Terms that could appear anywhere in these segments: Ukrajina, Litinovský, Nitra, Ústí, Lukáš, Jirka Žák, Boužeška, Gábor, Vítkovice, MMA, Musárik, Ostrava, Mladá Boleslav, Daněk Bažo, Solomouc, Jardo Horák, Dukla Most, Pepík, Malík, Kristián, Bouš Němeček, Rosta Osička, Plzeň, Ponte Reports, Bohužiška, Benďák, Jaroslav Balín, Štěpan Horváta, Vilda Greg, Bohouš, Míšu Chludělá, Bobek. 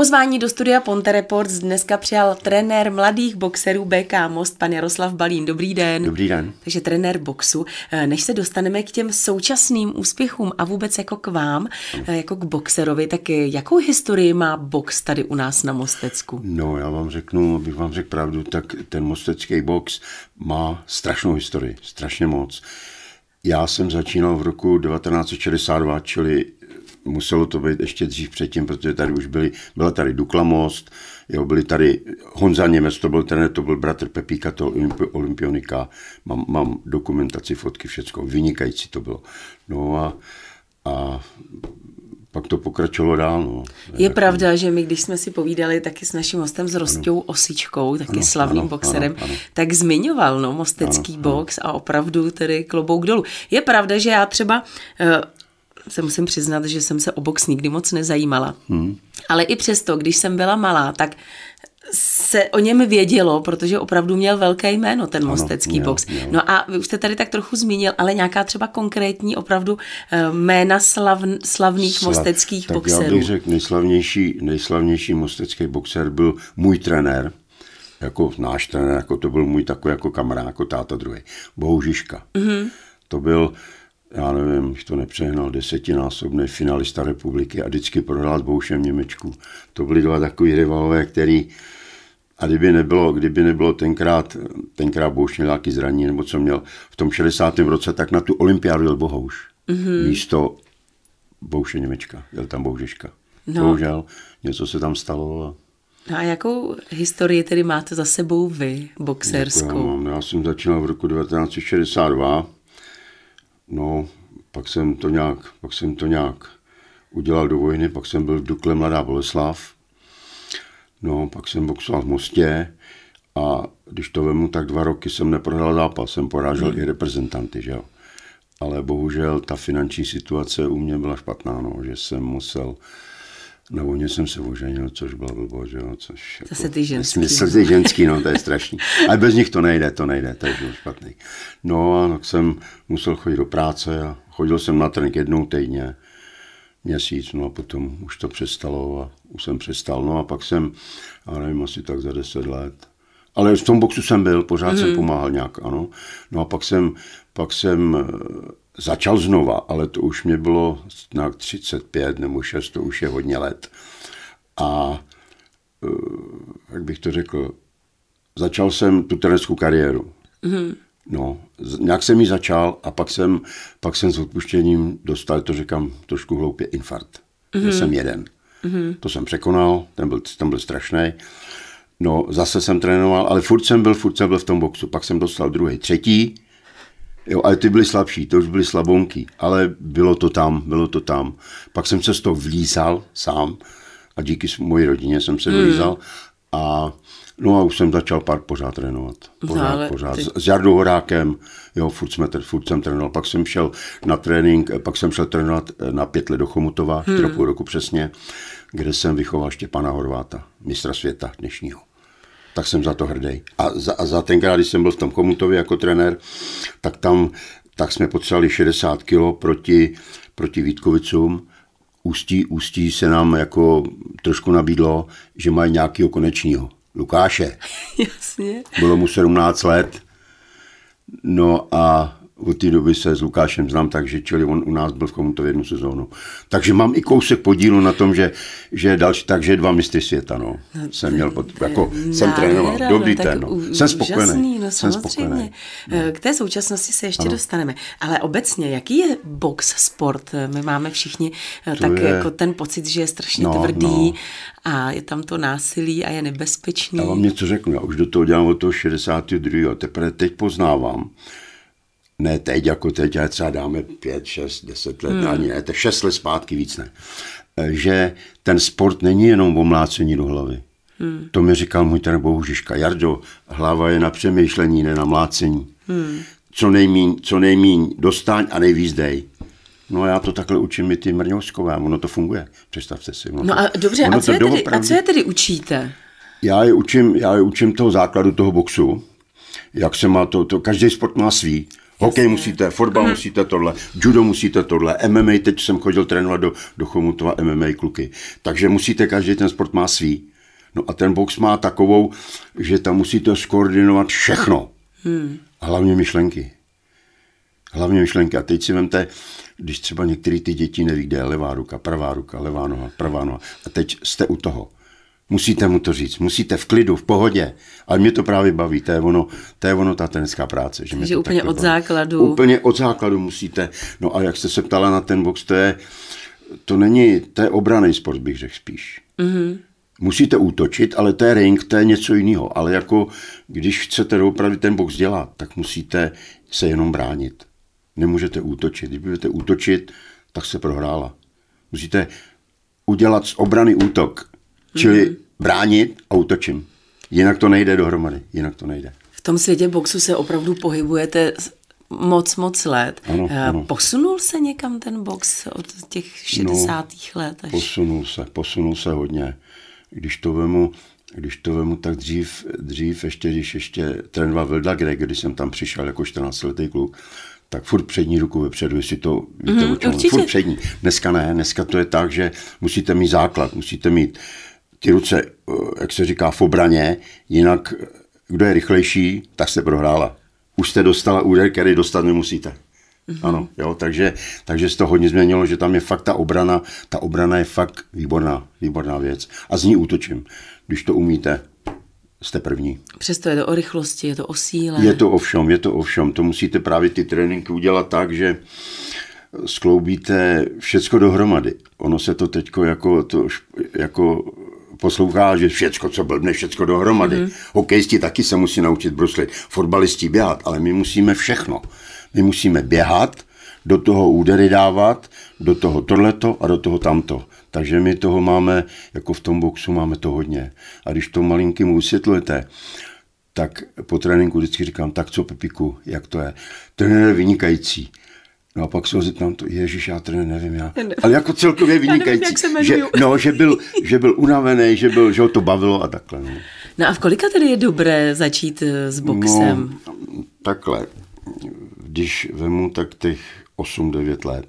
Pozvání do studia Ponte Reports dneska přijal trenér mladých boxerů BK Most, pan Jaroslav Balín. Dobrý den. Dobrý den. Takže trenér boxu. Než se dostaneme k těm současným úspěchům a vůbec jako k vám, jako k boxerovi, tak jakou historii má box tady u nás na Mostecku? No, já vám řeknu, abych vám řekl pravdu, tak ten mostecký box má strašnou historii, strašně moc. Já jsem začínal v roku 1962, čili muselo to být ještě dřív předtím, protože tady už byla tady Dukla Most, jo, byli tady Honza Němec, to byl trenér, to byl bratr Pepíka, toho olympionika, mám dokumentaci, fotky, všecko, vynikající to bylo. No a pak to pokračovalo dál. No. Je pravda, že my, když jsme si povídali taky s naším hostem, s Rostou Osičkou, taky slavným boxerem, tak zmiňoval mostecký box a opravdu tedy klobouk dolů. Je pravda, že já třeba se musím přiznat, že jsem se o box nikdy moc nezajímala. Ale i přesto, když jsem byla malá, tak se o něm vědělo, protože opravdu měl velké jméno ten mostecký box. No a vy už jste tady tak trochu zmínil, ale nějaká třeba konkrétní opravdu jména slavných mosteckých boxerů. Tak já bych řekl, nejslavnější mostecký boxer byl můj trenér, jako náš trenér, jako to byl můj takový jako kamarád, jako táta druhý, Bohužiška. To byl, já nevím, to nepřehnal, 10násobný finalista republiky a vždycky prohrál s Boušem Němečku. To byly dva takový rivalové, který, a kdyby nebylo tenkrát Bouš měl nějaký zranění, nebo co měl v tom 60. roce, tak na tu olympiádu jel Bohouš. Místo Bouše Němečka, jel tam Boužeška. Bohužel, něco se tam stalo. A jakou historii tedy máte za sebou vy, boxerskou? Já jsem začínal v roku 1962, no, pak jsem to nějak udělal do vojny, pak jsem byl v Dukle Mladá Boleslav, no, pak jsem boxoval v Mostě a když to vemu, tak 2 roky jsem neprohrál zápas, jsem porážel i reprezentanty, že jo. Ale bohužel ta finanční situace u mě byla špatná, no, že jsem musel, na vojně jsem se oženil, což byla blbost, že jo, což jako ty ženský, no, to je strašný. Ale bez nich to nejde, to je špatný. No a tak jsem musel chodit do práce a chodil jsem na trénink jednou týdně, měsíc, no a potom už to přestalo a už jsem přestal, no a pak jsem, já nevím, asi tak za 10 let, ale v tom boxu jsem byl, pořád jsem pomáhal nějak, ano. No a pak jsem začal znova, ale to už mě bylo nějak 35 nebo 6, to už je hodně let. A jak bych to řekl, začal jsem tu trenerskou kariéru. No, nějak jsem ji začal a pak jsem s odpuštěním dostal, to říkám trošku hloupě, infarkt. Byl jsem jeden. To jsem překonal, ten byl strašný. No, zase jsem trénoval, ale furt jsem byl v tom boxu. Pak jsem dostal 2., 3. Jo, ale ty byly slabší, to už byly slabounky, ale bylo to tam. Pak jsem se z toho vlízal sám a díky mojí rodině jsem se vlízal a no a už jsem začal pár pořád trénovat. Pořád. Ty... S Jardou Horákem, jo, furt jsem trénoval. Pak jsem šel na trénink, pak jsem šel trénovat na 5 let do Chomutova, 4,5 roku přesně, kde jsem vychoval Štěpana Horváta, mistra světa dnešního. Tak jsem za to hrdý. A za tenkrát, když jsem byl v tom Chomutově jako trenér, tak jsme potřebovali 60 kilo proti Vítkovicům. Ústí se nám jako trošku nabídlo, že mají nějakého konečního. Lukáše. Jasně. Bylo mu 17 let. No a od té doby se s Lukášem znám, takže čili on u nás byl v Chomutově jednu sezónu. Takže mám i kousek podílu na tom, že další, takže 2 mistry světa, no. Jsem měl, jsem trénoval, dobrý ten, no. Jsem spokojený. No, samozřejmě. No. K té současnosti se ještě dostaneme. Ale obecně, jaký je box sport? My máme všichni jako ten pocit, že je strašně tvrdý a je tam to násilí a je nebezpečný. Já vám něco řeknu, já už do toho dělám od toho 62. Teprve teď poznávám, ne teď jako teď, ale třeba dáme 5, 6, 10 let, ani ne, 6 let zpátky, víc ne. Že ten sport není jenom o mlácení do hlavy. To mi říkal můj trenér Bohužiška. Jardo, hlava je na přemýšlení, ne na mlácení. Co nejmíň dostaň a nejvíc dej. No já to takhle učím i ty Mrňovskové, ono to funguje, představte si. Co je tedy učíte? Já je učím toho základu toho boxu. Jak se má to každý sport má svý, Hokej musíte, fotbal musíte tohle, judo musíte tohle, MMA, teď jsem chodil trénovat do Chomutova MMA kluky. Takže musíte, každý ten sport má svý. No a ten box má takovou, že tam musíte skoordinovat všechno. Hlavně myšlenky. Hlavně myšlenky. A teď si vemte, když třeba některý ty děti neví, kde je levá ruka, levá noha, pravá noha. A teď jste u toho. Musíte mu to říct, musíte v klidu, v pohodě. Ale mě to právě baví, to je ono ta teniská práce. Že úplně od základu. Úplně od základu musíte. No a jak jste se ptala na ten box, to je obranný sport, bych řekl spíš. Mm-hmm. Musíte útočit, ale to je ring, to je něco jiného. Ale jako když chcete opravdu ten box dělat, tak musíte se jenom bránit. Nemůžete útočit. Když budete útočit, tak se prohrála. Musíte udělat z obrany útok. Čili bránit a útočím. Jinak to nejde dohromady. V tom světě boxu se opravdu pohybujete moc let. Ano. Posunul se někam ten box od těch 60. let? Až... Posunul se hodně. Když to vemu, tak dřív když ještě trénoval Vilda Greg, když jsem tam přišel jako 14-letý kluk, tak furt přední ruku vepředu, jestli to víte o čem, furt přední. Dneska ne, dneska to je tak, že musíte mít základ, musíte mít ty ruce, jak se říká, v obraně, jinak kdo je rychlejší, tak se prohrála. Už jste dostala úder, který dostat nemusíte. Ano, jo, takže se to hodně změnilo, že tam je fakt ta obrana je fakt výborná věc. A z ní útočím. Když to umíte, jste první. Přesto je to o rychlosti, je to o síle. Je to o všem. To musíte právě ty tréninky udělat tak, že skloubíte všecko dohromady. Ono se to teďko jako poslouchá, že všecko, co blbne, všecko dohromady. Hokejisti taky se musí naučit bruslit, fotbalisti běhat, ale my musíme všechno. My musíme běhat, do toho údery dávat, do toho tohleto a do toho tamto. Takže my toho máme, jako v tom boxu máme to hodně. A když to malinkému vysvětlujete, tak po tréninku vždycky říkám, tak co Pepíku, jak to je? Trenér je vynikající. No a pak se ho zeptám, ježiš, já trenér nevím, ale jako celkově vynikající. Že byl unavený, že ho to bavilo a takhle. No a v kolika tedy je dobré začít s boxem? No, takhle. Když vemu, tak těch 8-9 let.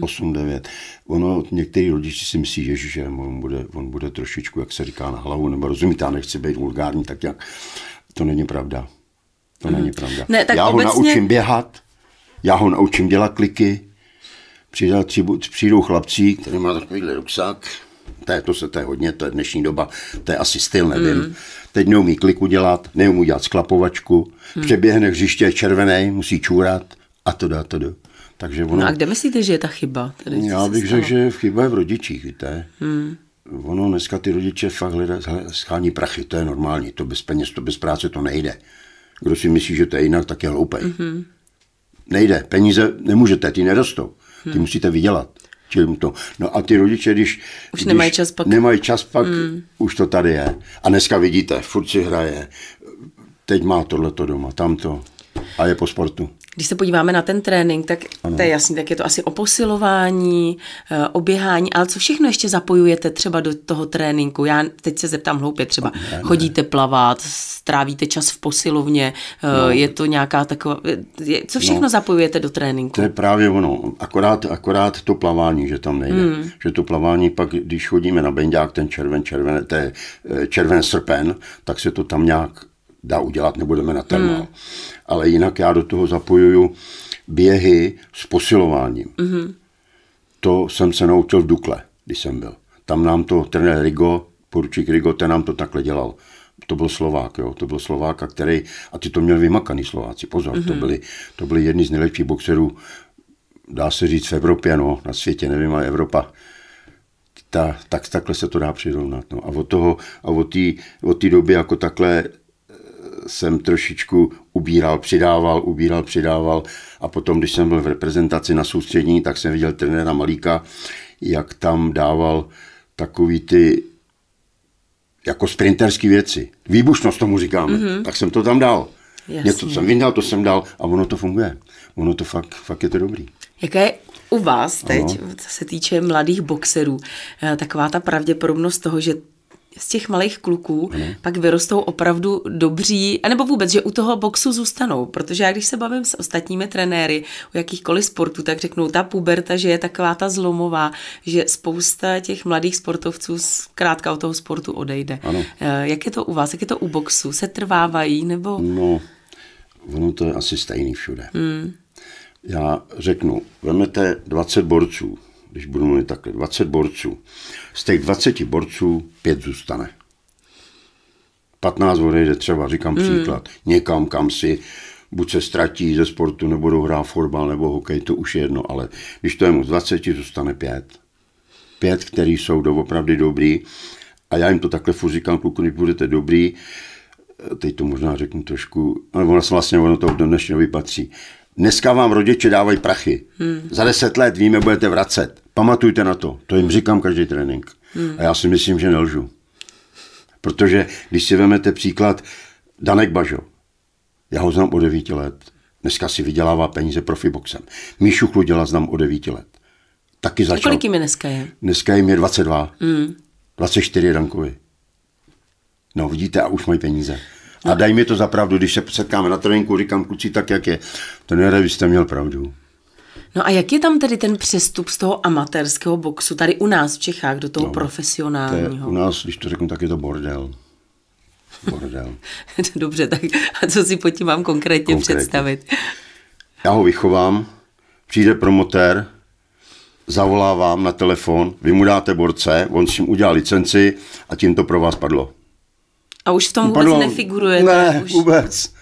8-9. Ono, některý rodiči si myslí, ježiše, on bude trošičku, jak se říká, na hlavu, nebo rozumíte, já nechci být vulgární, tak jak. To není pravda. Ne, tak já obecně... ho naučím běhat, já ho naučím dělat kliky, přijdou chlapci, který má takovýhle ruksák, to je hodně, to je dnešní doba, to je asi styl, nevím. Teď neumí kliku dělat, neumí dělat sklapovačku, přeběhne hřiště, je červený, musí čůrat a to dá to do. Takže ono... No a kde myslíte, že je ta chyba? Tedy, já bych řekl, že chyba je v rodičích, víte. Ono dneska ty rodiče fakt schání prachy, to je normální, to bez peněz, to bez práce, to nejde. Kdo si myslí, že to je jinak, tak je hloupej. Nejde, peníze nemůžete, ty nerostou, ty musíte vydělat. To. No a ty rodiče, když nemají čas pak, už to tady je. A dneska vidíte, furt si hraje, teď má tohleto doma, tamto a je po sportu. Když se podíváme na ten trénink, tak ano. To je jasný, tak je to asi o posilování, o běhání, ale co všechno ještě zapojujete třeba do toho tréninku? Já teď se zeptám hloupě třeba, ne. Chodíte plavat, strávíte čas v posilovně, no. Je to nějaká taková, co všechno zapojujete do tréninku? To je právě ono, akorát to plavání, že tam nejde, že to plavání pak, když chodíme na Benďák, ten červen srpen, tak se to tam nějak dá udělat, nebudeme na termál. Ale jinak já do toho zapojuju běhy s posilováním. To jsem se naučil v Dukle, když jsem byl. Tam nám to trenér Rigo, poručík Rigo, ten nám to takhle dělal. To byl Slovák, jo, který, a ty to měl vymakaný Slováci, pozor, to byli jedni z nejlepších boxerů, dá se říct v Evropě, na světě, nevím, ale Evropa. Tak takhle se to dá přirovnat. No. A od té doby jako takhle jsem trošičku ubíral, přidával a potom, když jsem byl v reprezentaci na soustředění, tak jsem viděl trenéra Malíka, jak tam dával takový ty jako sprinterský věci. Výbušnost tomu říkáme. Tak jsem to tam dal. Jasně. Něco jsem vyndal, to jsem dal a ono to funguje. Ono to fakt je to dobrý. Jaká je u vás teď, co se týče mladých boxerů, taková ta pravděpodobnost toho, že z těch malých kluků pak vyrostou opravdu dobří, anebo vůbec, že u toho boxu zůstanou, protože já když se bavím s ostatními trenéry u jakýchkoliv sportů, tak řeknou ta puberta, že je taková ta zlomová, že spousta těch mladých sportovců zkrátka od toho sportu odejde. Ano. Jak je to u vás, jak je to u boxu? Se trvávají nebo? No, ono to je asi stejný všude. Hmm. Já řeknu, vemete 20 borců, když budu mluvit takhle, 20 borců. Z těch 20 borců 5 zůstane. 15 odejde třeba, říkám příklad, někam, kam si, buď se ztratí ze sportu, nebo budou hrát fotbal, nebo hokej, to už je jedno, ale když to je mu z 20, zůstane 5. 5, který jsou doopravdy dobrý, a já jim to takhle furt říkám, kluku, když budete dobrý, teď to možná řeknu trošku, ale vlastně ono to v dnešní době patří. Dneska vám rodiče dávají prachy. Za 10 let víme, budete vracet. Pamatujte na to. To jim říkám každý trénink. A já si myslím, že nelžu. Protože když si vezmete příklad Daněk Bažo. Já ho znám od 9 let. Dneska si vydělává peníze profiboxem. Míšu Chludělá znám od 9 let. Taky začal. Kolik jim dneska je? Dneska jim je 22. 24 Dankovi. No vidíte, a už mají peníze. A daj mi to za pravdu, když se setkáme na tréninku, říkám kluci tak, jak je. Trenére, vy jste měl pravdu. No a jak je tam tedy ten přestup z toho amatérského boxu tady u nás v Čechách do toho profesionálního? To je, u nás, když to řeknu, tak je to bordel. Bordel. Dobře, tak a co si pod tím mám konkrétně představit? Já ho vychovám, přijde promotér, zavolávám na telefon, vy mu dáte borce, on s ním udělá licenci a tím to pro vás padlo. A už v tom vůbec nefiguruje. Ne, už... vůbec.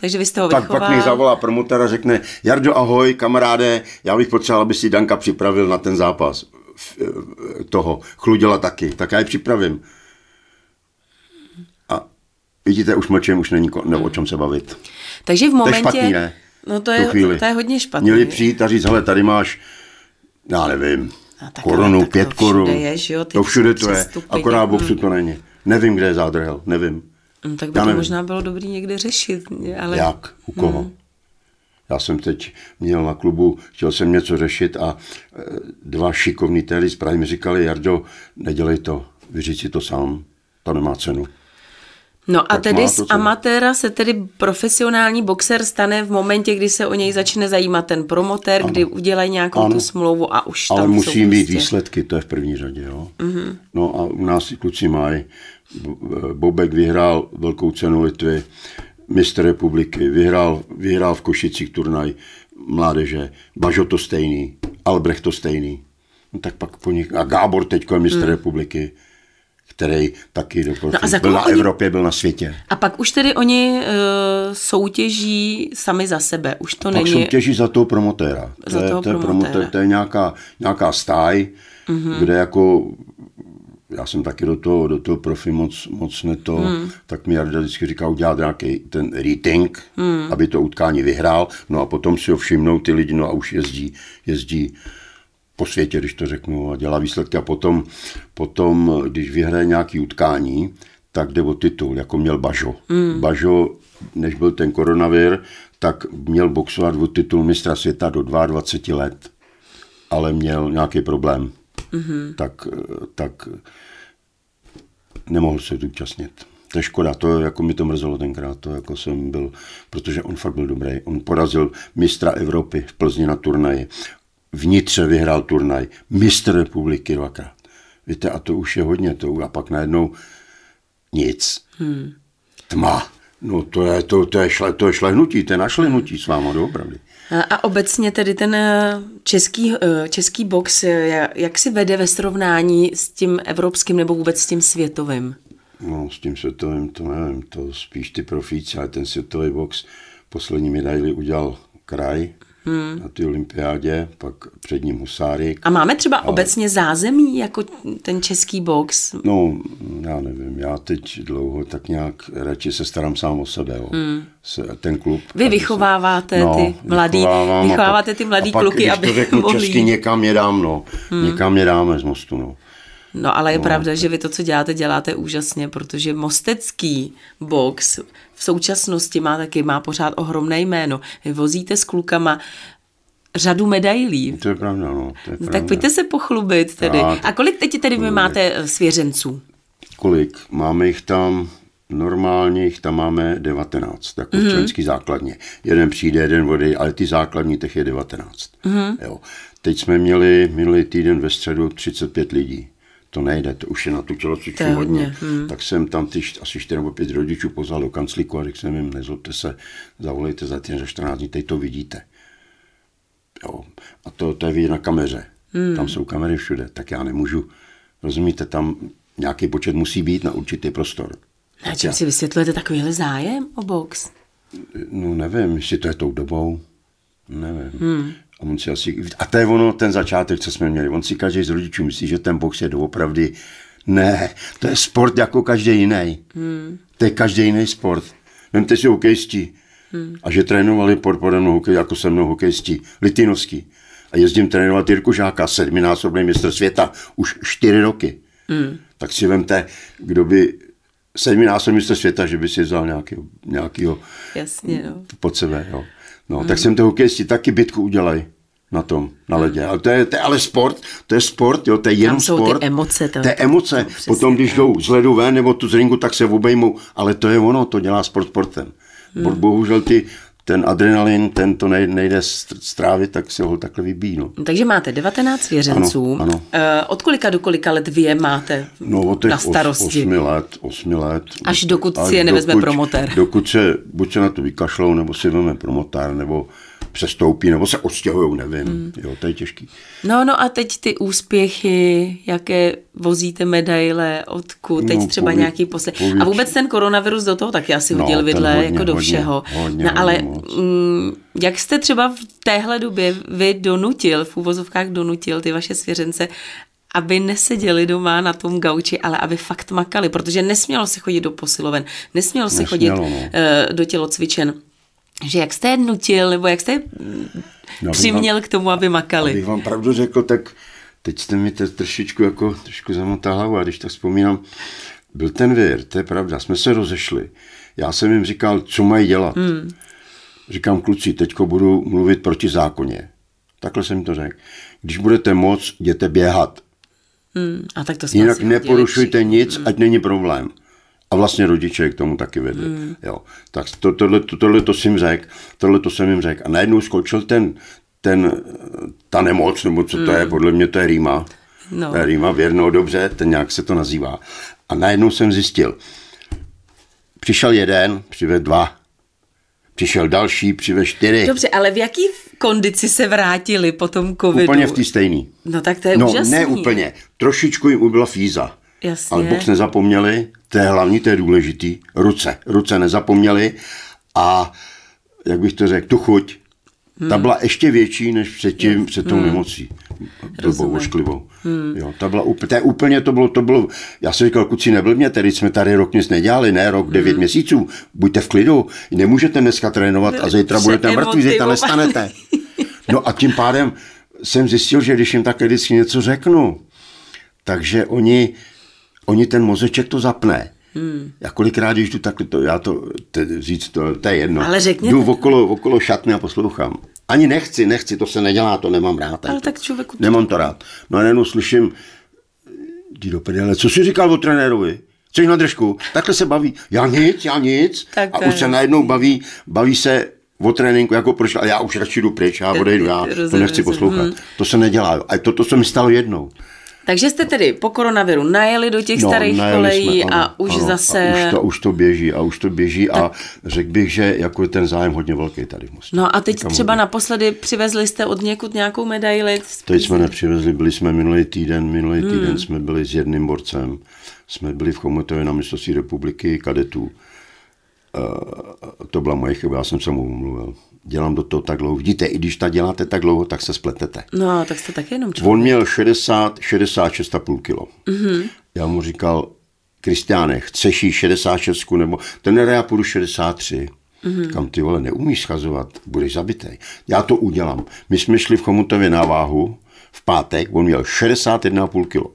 Takže vy jste ho vychoval. Tak pak mě zavolá promotér a řekne, Jardo, ahoj, kamaráde, já bych potřeboval, aby si Danka připravil na ten zápas. Toho Chluděla taky. Tak já ji připravím. A vidíte, už mlčím, už není o čem se bavit. Takže v momentě... To je špatný, ne? No to je hodně špatný. Měli přijít a říct, hele, tady máš, já nevím, korunu, 5 korun. To všude to je. Akorát boxu to není. Nevím, kde je zádrhel, nevím. No, tak by to možná bylo dobrý někde řešit. Ale... Jak? U koho? Já jsem teď měl na klubu, chtěl jsem něco řešit a 2 šikovní tély z Prahy mi říkali, Jardo, nedělej to, vyříď si to sám, to nemá cenu. No a tak tedy z amatéra se tedy profesionální boxer stane v momentě, kdy se o něj začne zajímat ten promotér, kdy udělají nějakou tu smlouvu a už tam ale musí mít výsledky, to je v první řadě. Jo? Mm-hmm. No a u nás kluci mají. Bobek vyhrál velkou cenu Litvy, mistr republiky, vyhrál v Košicích turnaj mládeže, Bažo to stejný, Albrecht to stejný. No tak pak po nich, a Gábor teďko je mistr republiky, který taky byl na Evropě, byl na světě. A pak už tedy oni soutěží sami za sebe. Už to není... Pak soutěží za toho promotéra. To je nějaká stáj, kde jako... Já jsem taky do toho profi moc neto, tak mi Jarda vždycky říká udělat nějaký ten rating, aby to utkání vyhrál, no a potom si ho všimnou ty lidi, no a už jezdí po světě, když to řeknu, a dělá výsledky a potom když vyhraje nějaký utkání, tak jde o titul, jako měl Bažo. Bažo, než byl ten koronavir, tak měl boxovat o titul mistra světa do 22 let, ale měl nějaký problém. Mm-hmm. Tak nemohl se účastnit. To je škoda, to jako mi to mrzelo tenkrát, to jako jsem byl, protože on fakt byl dobrý. On porazil mistra Evropy v Plzni na turnaji, v Nitře vyhrál turnaj, mistr republiky 2krát. Víte, a to už je hodně, a pak najednou nic. Tma. No to je šlehnutí, to je našlehnutí s váma doopravdy. A obecně tedy ten český box, jak si vede ve srovnání s tím evropským nebo vůbec s tím světovým? No s tím světovým to nevím, to spíš ty profíci, ale ten světový box poslední medaili udělal Kraj na té olympiádě, pak před ním Musárik. A máme třeba obecně zázemí jako ten český box? No já nevím, já teď dlouho tak nějak radši se starám sám o sebe, ten klub. Vy vychováváte ty mladý kluky, aby mohli. A pak, když to řeknu česky, někam je dám, někam je dáme z Mostu, No ale je pravda, že vy to, co děláte úžasně, protože mostecký box v současnosti má pořád ohromné jméno. Vy vozíte s klukama řadu medailí. To je pravda, no. Tak pojďte se pochlubit tedy. A kolik teď tedy vy máte svěřenců? Kolik? Máme jich tam, normálně jich tam máme 19, jako v členský základně. Jeden přijde, jeden odejde, ale ty základní těch je 19. Jo. Teď jsme měli minulý týden ve středu 35 lidí. To nejde, to už je na tu tělocvičnu hodně. Tak jsem tam ty asi 4 nebo 5 rodičů pozval do kanclíku a řekl jsem jim, nezlobte se, zavolejte za týden, za 14 dní, teď to vidíte. Jo. A to je vidět na kameře. Tam jsou kamery všude, tak já nemůžu. Rozumíte, tam nějaký počet musí být na určitý prostor. A čím si vysvětlujete takovýhle zájem o box? No nevím, jestli to je tou dobou. Nevím. A on si asi, a to je ono, ten začátek, co jsme měli. On si každý z rodičů myslí, že ten box je doopravdy... Ne, to je sport jako každý jiný. To je každý jiný sport. Vemte si hokejisti. A že trénovali pode mnou hokej, jako se mnou hokejisti. Litinovský. A jezdím trénovat Jirku Žáka, 7násobný mistr světa. Už 4 roky. Tak si vemte, kdo by... 7násobný mistr světa, že by si vzal nějakýho jasně, no, pod sebe. Jo. No, tak jsem to hokejisti taky bitku udělají na tom, na ledě. Ale to je ale sport, to je sport, jo, to je jenom sport. Tam jsou ty emoce. To je emoce. Přesně, potom, když jdou z ledu ven nebo tu z ringu, tak se obejmou. Ale to je ono, to dělá sport sportem. Bohužel ten adrenalin, ten to nejde strávit, tak se ho takhle vybíjí. No. Takže máte 19 svěřenců. Ano. Od kolika do kolika let vy je máte na starosti? 8 let. Až dokud si je nevezme promotér. Dokud se buď se na to vykašlou, nebo si vezme promotér, nebo přestoupí, nebo se odstěhujou, nevím. Jo, to je těžký. No a teď ty úspěchy, jaké vozíte medaile, odkud, teď třeba nějaký posled. A vůbec ten koronavirus do toho taky asi hodil vidle, hodně, jako do všeho. Hodně, ale jak jste třeba v téhle době vy donutil, v uvozovkách donutil ty vaše svěřence, aby neseděli doma na tom gauči, ale aby fakt makali, protože nesmělo se chodit do posiloven, nesmělo se chodit do tělocvičen. Že jak jste je nutil, nebo jak jste je přiměl k tomu, aby makali? Abych vám pravdu řekl, tak teď jste mi trošičku zamotá hlavu, a když tak vzpomínám, byl ten vir, to je pravda, jsme se rozešli. Já jsem jim říkal, co mají dělat. Říkám, kluci, teďko budu mluvit proti zákoně. Takhle jsem to řekl. Když budete moc, jděte běhat. A tak to jsme jinak neporušujte nic, ať není problém. A vlastně rodiče k tomu taky vedli. Jo. Tak tohle jsem jim řekl. A najednou skočil ta nemoc, nebo co to je, podle mě to je rýma. To je rýma, věrno, dobře, ten nějak se to nazývá. A najednou jsem zjistil. Přišel jeden, přivedl 2. Přišel další, přivedl 4. Dobře, ale v jaký kondici se vrátili po tom covidu? Úplně v té stejný. No tak to je úžasný. Ne úplně. Trošičku jim ubyla fíza. Jasně. Ale box nezapomněli, to je hlavní, to je důležitý, ruce nezapomněli a, jak bych to řekl, tu chuť, ta byla ještě větší než předtím, před tou nemocí, dobou ošklivou. Jo, ta byla to bylo, já jsem říkal, kluci, neblbněte, teď jsme tady rok nic nedělali, ne, rok 9 měsíců, buďte v klidu, nemůžete dneska trénovat a zítra budete mrtví, zítra nestanete. No a tím pádem jsem zjistil, že když jim také vždycky něco řeknu, takže oni ten mozeček to zapne. Já kolikrát, když jdu takhle, to je jedno. Ale řekněte. Jdu okolo šatny a poslouchám. Ani nechci, to se nedělá, to nemám rád. Ale tak člověku... Nemám to rád. No a jenom slyším, jdi do prdele, co jsi říkal o trenérovi? Což na držku? Takhle se baví. Já nic. Tak a už se najednou baví se o tréninku, jako proč, a já už radši jdu pryč, já odejdu, já to nechci poslouchat. To se nedělá. A to se mi stalo jednou. Takže jste tedy po koronaviru najeli do těch starých kolejí a už zase... A už to běží a řekl bych, že jako je ten zájem hodně velký tady v Mostě. No a teď třeba naposledy přivezli jste od někud nějakou medaili? Teď jsme nepřivezli, byli jsme minulý týden jsme byli s jedným borcem, jsme byli v Chomutově na mistrovství republiky kadetů. To byla moje chyba, já jsem se mu omluvil. Dělám do toho tak dlouho. Vidíte, i když děláte tak dlouho, tak se spletete. No, tak jste taky jenom člověk. On měl 66,5 kilo. Já mu říkal, Kristiáne, chceš jí 66, nebo tenhle já půjdu 63. Kam ty vole, neumíš schazovat, budeš zabitej. Já to udělám. My jsme šli v Chomutově na váhu v pátek, on měl 61,5 kilo.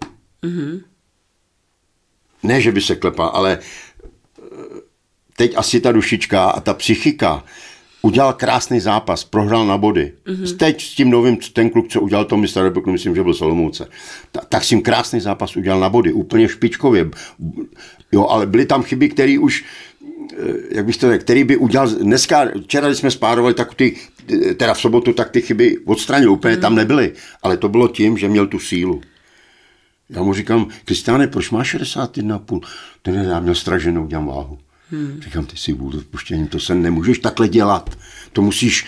Ne, že by se klepal, ale teď asi ta dušička a ta psychika udělal krásný zápas, prohrál na body. Mm-hmm. Teď s tím novým, ten kluk, co udělal to mistra republiky, myslím, že byl Solomouce, tak s tím krásný zápas udělal na body, úplně špičkově. Jo, ale byly tam chyby, které už, jak bych to řekl, který by udělal, dneska, včera, když jsme spárovali, tak ty, teda v sobotu, tak ty chyby odstranil, úplně tam nebyly. Ale to bylo tím, že měl tu sílu. Já mu říkám, Kristiáne, proč máš 61,5? Ten já měl straženou, dělám váhu. Říkám, ty si vůbec odpuštěním, to se nemůžeš takhle dělat. To musíš,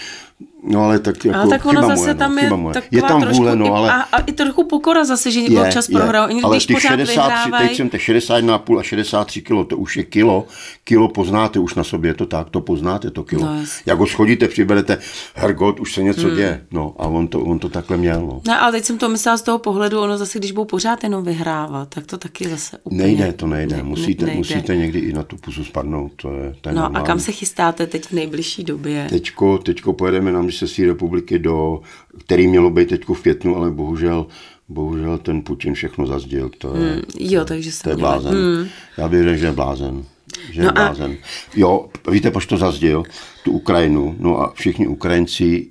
no ale tak jako ale tak ona chyba zase moje, tam no, je tam trošku, vůle, no, ale... A i trochu pokora zase, že občas prohrál. Ale těch 61,5 a 63 kilo, to už je kilo. Kilo poznáte už na sobě, to tak, to poznáte, to kilo. No, jak ho schodíte, přiberete, hergot, už se něco děje. No a on to takhle měl. No ale teď jsem to myslela z toho pohledu, ono zase, když budou pořád jenom vyhrávat, tak to taky zase úplně... Nejde. Musíte někdy i na tu pusu spadnout. To je no normální. A kam se chystáte teď v nejbližší době? Teďko pojedeme na mistrovství republiky, který mělo být teď v květnu, ale bohužel ten Putin všechno zazděl. To je blázen. Já bych řekl, že je blázen. Jo, víte, proč to zazděl? Tu Ukrajinu. No a všichni Ukrajinci,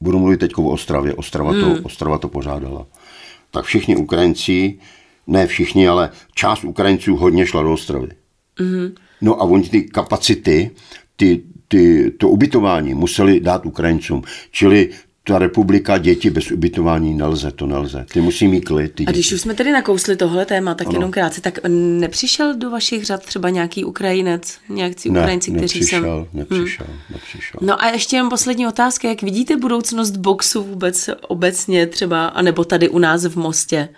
budu mluvit teď o Ostravě, Ostrava to pořádala. Tak všichni Ukrajinci, ne všichni, ale část Ukrajinců hodně šla do Ostravy. Mm. No a oni ty kapacity, to ubytování museli dát Ukrajincům, čili ta republika děti bez ubytování nelze. Ty musí mít klid. A když už jsme tedy nakousli tohle téma, tak jenom krátce, tak nepřišel do vašich řad třeba nějaký Ukrajinec, nějaký Ukrajinci, kteří jsem... Nepřišel. No a ještě jen poslední otázka, jak vidíte budoucnost boxu vůbec obecně třeba, anebo tady u nás v Mostě?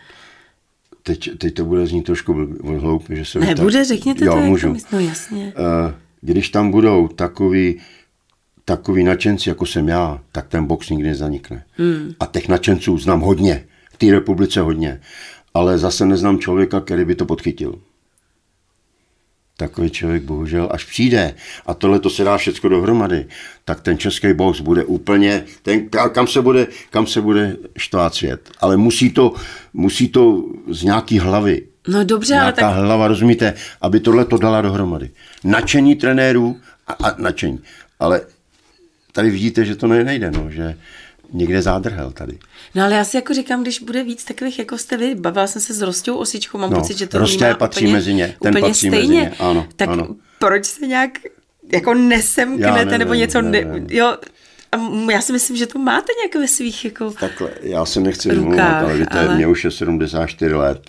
Teď to bude znít trošku hloupě, že se... Nebude, řekněte to, jak to myslím, no jasně. Když tam budou takový nadšenci, jako jsem já, tak ten box nikdy nezanikne. A těch nadšenců znám hodně, v té republice hodně, ale zase neznám člověka, který by to podchytil. Takový člověk bohužel, až přijde a tohle to se dá všecko dohromady, tak ten český box bude úplně, ten, kam se bude štvát svět. Ale musí to z nějaký hlavy. No dobře, ale tak... hlava, rozumíte, aby tohle to dala dohromady. Nadšení trenérů a nadšení. Ale tady vidíte, že to nejde, no, že někde zádrhel tady. No ale já si jako říkám, když bude víc takových, jako jste vy, bavila jsem se s Rostou Osičkou, mám pocit, že to Rostě patří mezi ně, ten patří mezi ně, ano. Tak ano. Proč se nějak jako nesemknete, nebo něco, jo... A já si myslím, že to máte nějak ve svých, jako... Takhle, já se nechci vymlouvat, ale víte, mě už je 74 let.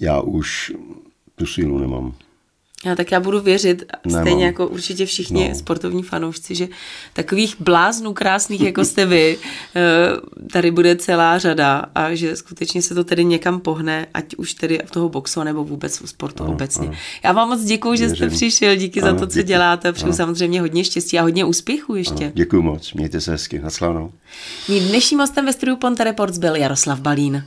Já už tu sílu nemám. Tak já budu věřit, stejně jako určitě všichni sportovní fanoušci, že takových bláznů krásných, jako jste vy, tady bude celá řada a že skutečně se to tedy někam pohne, ať už tedy v toho boxu, nebo vůbec v sportu obecně. Ano. Já vám moc děkuju, že jste přišel, díky za to, co děláte, přeju samozřejmě hodně štěstí a hodně úspěchů ještě. Ano. Děkuju moc, mějte se hezky, na slavnou. Mým dnešním hostem ve studiu Ponte Reports byl Jaroslav Balín.